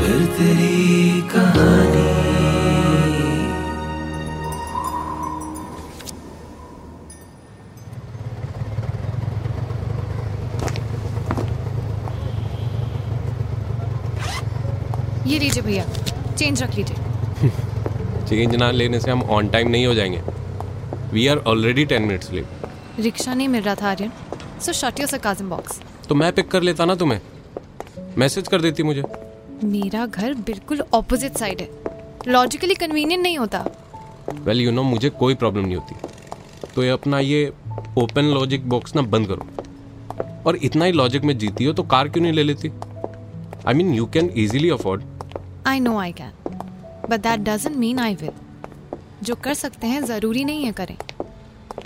फिर तेरी कहानी। ये लीजिए भैया, चेंज रख लीजिए। चेंज ना लेने से हम ऑन टाइम नहीं हो जाएंगे। We are already 10 minutes late. Rickshaw नहीं मिल रहा था Aryan, so shut your sarcasm box. तो मैं पिक कर लेता ना तुम्हें, मैसेज कर देती मुझे। मेरा घर बिल्कुल ऑपोजिट साइड है, लॉजिकली कन्वीनियंट नहीं होता। वेल यू नो, मुझे कोई प्रॉब्लम नहीं होती। तो ये अपना ये ओपन लॉजिक बॉक्स ना बंद करो। और इतना ही लॉजिक में जीती हो तो कार क्यों नहीं ले लेती? I mean you can easily afford. I know I can, but that doesn't mean I will. जो कर सकते हैं जरूरी नहीं है करें।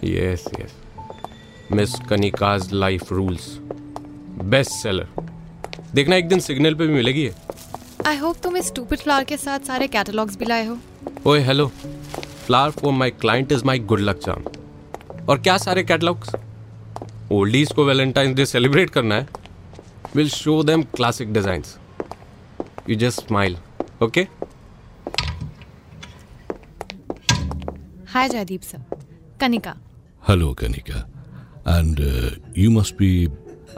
Yes yes, miss Kanika's life rules, best seller. देखना एक दिन सिग्नल पे भी मिलेगी। आई होप तुम इस स्टूपिड फ्लावर के साथ सारे कैटलॉग्स भी लाए हो। ओए hello, flower for my client is my good luck charm. और क्या सारे कैटलॉग्स? ओल्डीज को वैलेंटाइन डे सेलिब्रेट करना है। Will show them classic designs. You just smile, okay? Hi Jaideep sir, Kanika. Hello Kanika, and you must be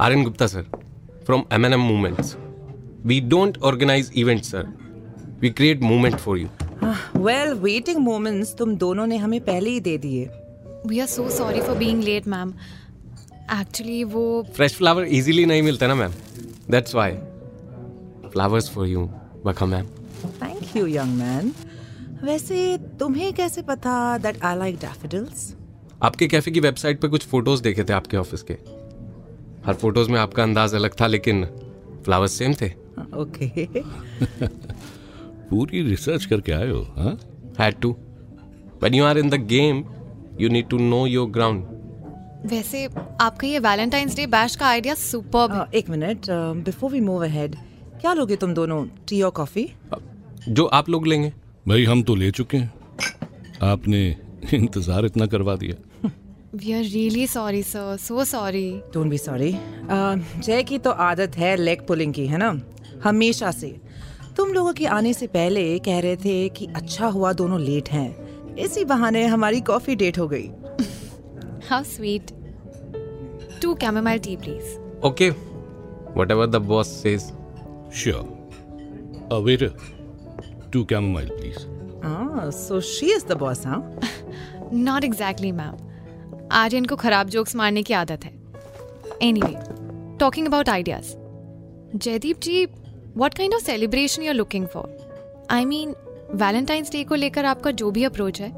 Aryan Gupta sir, from M&M Moments. We don't organize events sir, we create movement for you. Well, waiting moments तुम दोनों ने हमें पहले ही दे दिए। We are so sorry for being late ma'am. Actually वो fresh flower easily नहीं मिलता ना ma'am. That's why flowers for you, Barkha ma'am. Thank you young man. वैसे तुम्हें कैसे पता that I like daffodils? आपके कैफे की वेबसाइट पे कुछ फोटोज देखे थे आपके ऑफिस के। हर फोटोज में आपका अंदाज अलग था, लेकिन फ्लावर्स सेम थे। ओके। पूरी रिसर्च करके आए हो, हाँ? Had to. When you are in the game, you need to know your ground. वैसे आपका ये वैलेंटाइंस डे बैश का आइडिया सुपर्ब है। एक minute, before we move ahead, क्या लोगे तुम दोनों, टी और कॉफी? जो आप लोग लेंगे। भाई हम तो ले चुके हैं, आपने इंतजार इतना करवा दिया। We are really sorry sir, so sorry. Don't be sorry. जय की तो आदत है लेग पुलिंग की, है ना, हमेशा से। तुम लोगों के आने से पहले कह रहे थे कि अच्छा हुआ दोनों लेट हैं, इसी बहाने हमारी कॉफी डेट हो गई। How sweet. 2 chamomile tea please. Okay. Whatever the boss says. Sure. Waiter. 2 chamomile please. Ah, so she is the boss, huh? Not exactly, ma'am. Aryan को खराब जोक्स मारने की आदत है। Anyway, talking about ideas. Jaideep ji, what kind of celebration you're looking for? I mean, Valentine's Day को लेकर आपका जो भी अप्रोच है,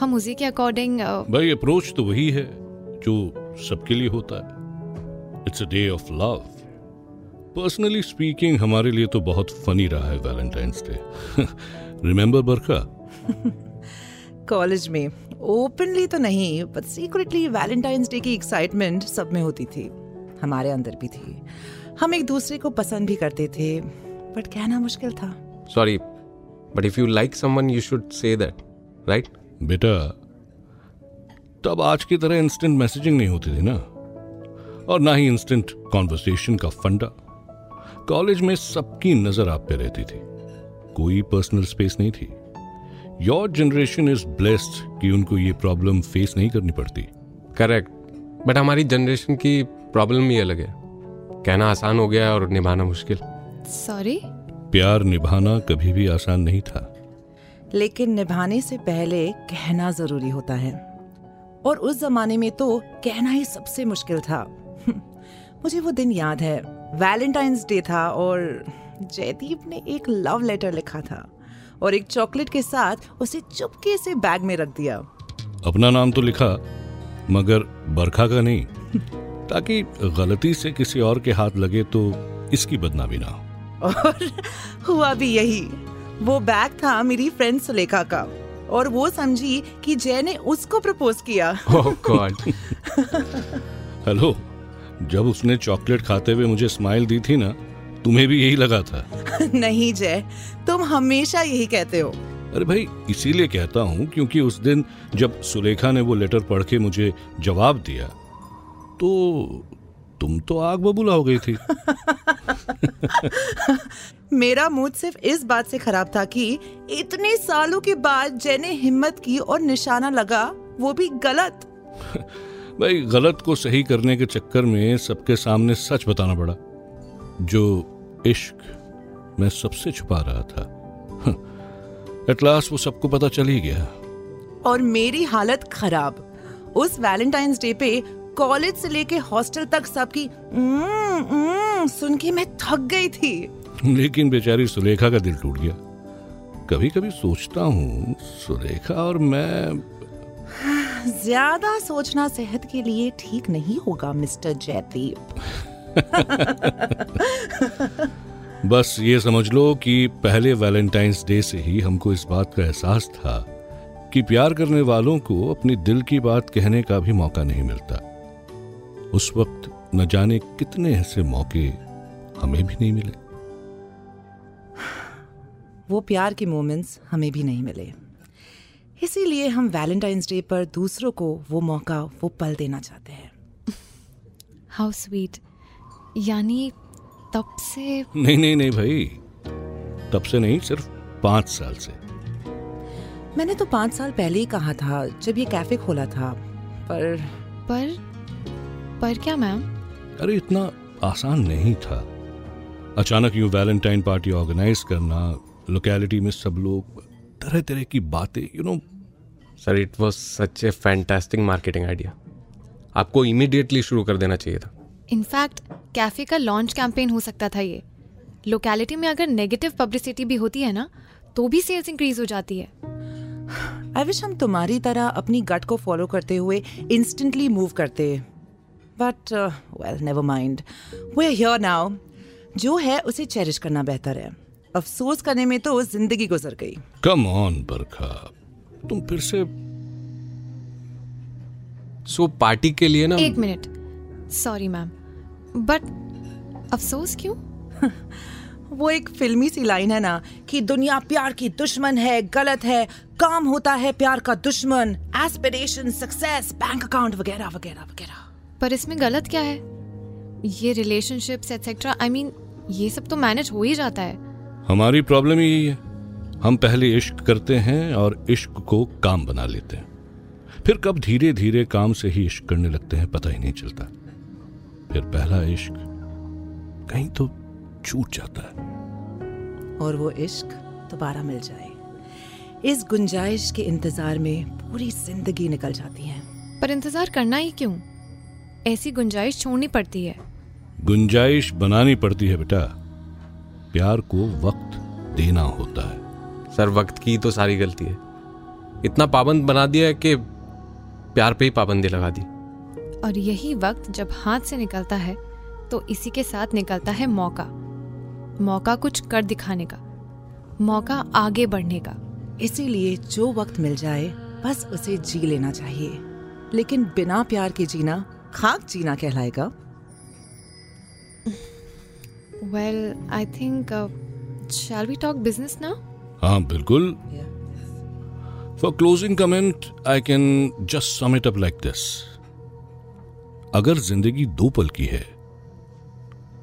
हम उसी के अकॉर्डिंग। भाई अप्रोच तो वही है जो सबके लिए होता है। It's a day of love. Personally speaking हमारे लिए तो बहुत फनी रहा है Valentine's day. Remember Barkha? College में ओपनली तो नहीं, बट सीक्रेटली वैलेंटाइंस डे की एक्साइटमेंट सब में होती थी, हमारे अंदर भी थी। हम एक दूसरे को पसंद भी करते थे, बट कहना मुश्किल था। Sorry, but if you like someone you should say that, right? बेटा तब आज की तरह इंस्टेंट मैसेजिंग नहीं होती थी ना, और ना ही इंस्टेंट कॉन्वर्सेशन का फंडा। कॉलेज में सबकी नजर आप पे रहती थी, कोई पर्सनल स्पेस नहीं थी। योर जनरेशन इज ब्लेस्ड कि उनको ये प्रॉब्लम फेस नहीं करनी पड़ती। करेक्ट, बट हमारी जनरेशन की प्रॉब्लम ही अलग है। कहना आसान हो गया और निभाना मुश्किल। सॉरी, प्यार निभाना कभी भी आसान नहीं था, लेकिन निभाने से पहले कहना जरूरी होता है, और उस जमाने में तो कहना ही सबसे मुश्किल था। मुझे वो दिन याद है, वैलेंटाइंस डे था और जयदीप ने एक लव लेटर लिखा था और एक चॉकलेट के साथ उसे चुपके से बैग में रख दिया। अपना नाम तो लिखा, मगर बरखा का नहीं, ताकि गलती से किसी और के हाथ लगे तो इसकी बदनामी ना हो। और हुआ भी यही। वो बैग था मेरी फ्रेंड सुलेखा का, और वो समझी कि जय ने उसको प्रपोज किया। ओह गॉड। हेलो, जब उसने चॉकलेट खाते हुए मुझे स्माइल दी थी ना, तुम्हें भी यही लगा था? नहीं जय, तुम हमेशा यही कहते हो। अरे भाई, इसीलिए कहता हूँ क्योंकि उस दिन जब सुलेखा ने वो लेटर पढ़ के मुझे जवाब दिया तो तुम तो आग बबूला हो गई थी। मेरा मूड सिर्फ इस बात से खराब था कि इतने सालों के बाद जय ने हिम्मत की और निशाना लगा, वो भी गलत। भाई, गलत को सही करने के चक्कर में सबके सामने सच बताना पड़ा। जो इश्क मैं सबसे छुपा रहा था, एट लास्ट वो सबको पता चल ही गया। और मेरी हालत खराब। उस वैलेंटाइंस डे पे कॉलेज से लेके हॉस्टल तक सबकी सुन के मैं थक गई थी। लेकिन बेचारी सुलेखा का दिल टूट गया। कभी कभी सोचता हूँ सुलेखा और मैं। ज्यादा सोचना सेहत के लिए ठीक नहीं होगा मिस्टर जयदीप। बस ये समझ लो कि पहले वैलेंटाइंस डे से ही हमको इस बात का एहसास था कि प्यार करने वालों को अपनी दिल की बात कहने का भी मौका नहीं मिलता। उस वक्त न जाने कितने ऐसे मौके हमें भी नहीं मिले। वो प्यार के मोमेंट्स हमें भी नहीं मिले, इसीलिए हम वैलेंटाइंस डे पर दूसरों को वो मौका, वो पल देना चाहते हैं। How sweet. यानी तब से? नहीं भाई, तब से नहीं, सिर्फ 5 साल से। मैंने तो 5 साल पहले ही कहा था जब ये कैफे खोला था। पर क्या मैम? अरे इतना आसान नहीं था। अचानक यूँ वैलेंटाइन पार्टी ऑर्गेनाइज करना, लोकेलिटी में सब लोग, तरह तरह की बातें, you know. Sir, it was such a fantastic marketing idea. आपको इमीडिएटली शुरू कर देना चाहिए था। इनफैक्ट कैफे का लॉन्च कैंपेन हो सकता था ये। लोकेलिटी में अगर नेगेटिव पब्लिसिटी भी होती है ना, तो भी सेल्स इंक्रीज हो जाती है। आई विश हम तुम्हारी तरह अपनी गट को फॉलो करते हुए इंस्टेंटली मूव करते। But well, never mind, we are here now. जो है उसे चेरिश करना बेहतर है। अफसोस करने में तो जिंदगी गुजर गई। कम ऑन बरखा, तुम फिर से। सो पार्टी के लिए ना। 1 मिनट, सॉरी मैम, बट अफसोस क्यों? वो एक फिल्मी सी लाइन है ना कि दुनिया प्यार की दुश्मन है, गलत है, काम होता है प्यार का दुश्मन, एस्पिरेशन, सक्सेस, बैंक अकाउंट वगैरह वगैरह वगैरह। पर इसमें गलत क्या है? ये रिलेशनशिप्स एटसेट्रा, आई मीन ये सब तो मैनेज हो ही जाता है। हमारी प्रॉब्लम यही है, हम पहले इश्क करते हैं और इश्क को काम बना लेते हैं। फिर कब धीरे धीरे काम से ही इश्क करने लगते हैं, पता ही नहीं चलता। फिर पहला इश्क कहीं तो छूट जाता है और वो इश्क दोबारा मिल जाए, इस गुंजाइश के इंतजार में पूरी जिंदगी निकल जाती है। पर इंतजार करना ही क्यों? ऐसी गुंजाइश छोड़नी पड़ती है। गुंजाइश बनानी पड़ती है बेटा। प्यार को वक्त देना होता है। सर, वक्त की तो सारी गलती है। इतना पाबंद बना दिया है कि प्यार पे ही पाबंदी लगा दी। और यही वक्त जब हाथ से निकलता है तो इसी के साथ निकलता है मौका। मौका कुछ कर दिखाने का, मौका आगे बढ़ने का। इसीलिए जो वक्त मिल जाए बस उसे जी लेना चाहिए। लेकिन बिना प्यार के जीना खाक जीना कहलाएगा। Well, I think, shall we talk business now? हाँ बिल्कुल। For closing comment, I can just sum it up like this. अगर जिंदगी 2 पल की है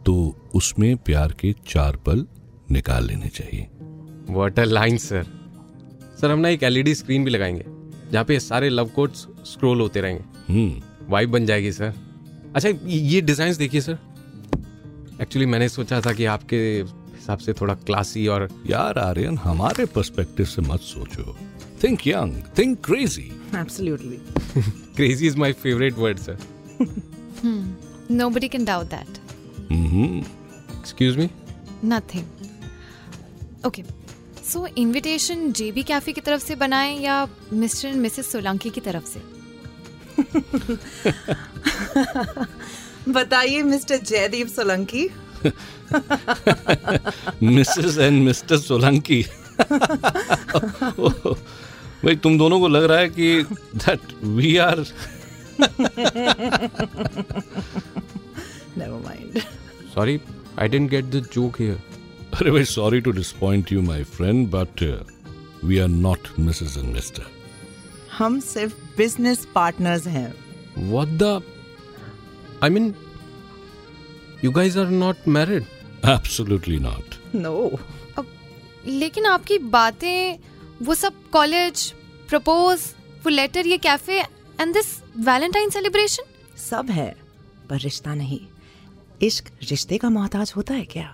तो उसमें प्यार के 4 पल निकाल लेने चाहिए। What a line, sir. Sir, हम ना एक LED स्क्रीन भी लगाएंगे जहाँ पे सारे लव कोट्स स्क्रॉल होते रहेंगे। वाइब बन जाएगी सर। अच्छा, ये डिजाइन्स देखिए सर। एक्चुअली मैंने सोचा था कि आपके हिसाब से थोड़ा क्लासी और। यार आर्यन, हमारे पर्सपेक्टिव से मत सोचो। Think young, think crazy. Absolutely. Crazy is my favourite word sir. Nobody can doubt that. Excuse me? Nothing. Okay, so invitation JB cafe की तरफ से बनाएं या मिस्टर एंड मिसेस सोलंकी की तरफ से? बताइए mister Jaideep Solanki. Mrs and mister Solanki. भाई तुम दोनों को लग रहा है कि that we are never mind. Sorry, I didn't get the joke here. अरे भाई sorry to disappoint you, my friend, but we are not Mrs. and Mr. हम सिर्फ बिजनेस पार्टनर्स हैं. What the? I mean, you guys are not married. Absolutely not. No. लेकिन आपकी बातें, वो सब कॉलेज, प्रपोज, वो लेटर, ये cafe and this Valentine celebration सब है, पर रिश्ता नहीं. इश्क रिश्ते का मोहताज होता है क्या?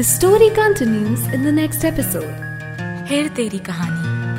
The story continues in the next episode. फिर तेरी कहानी,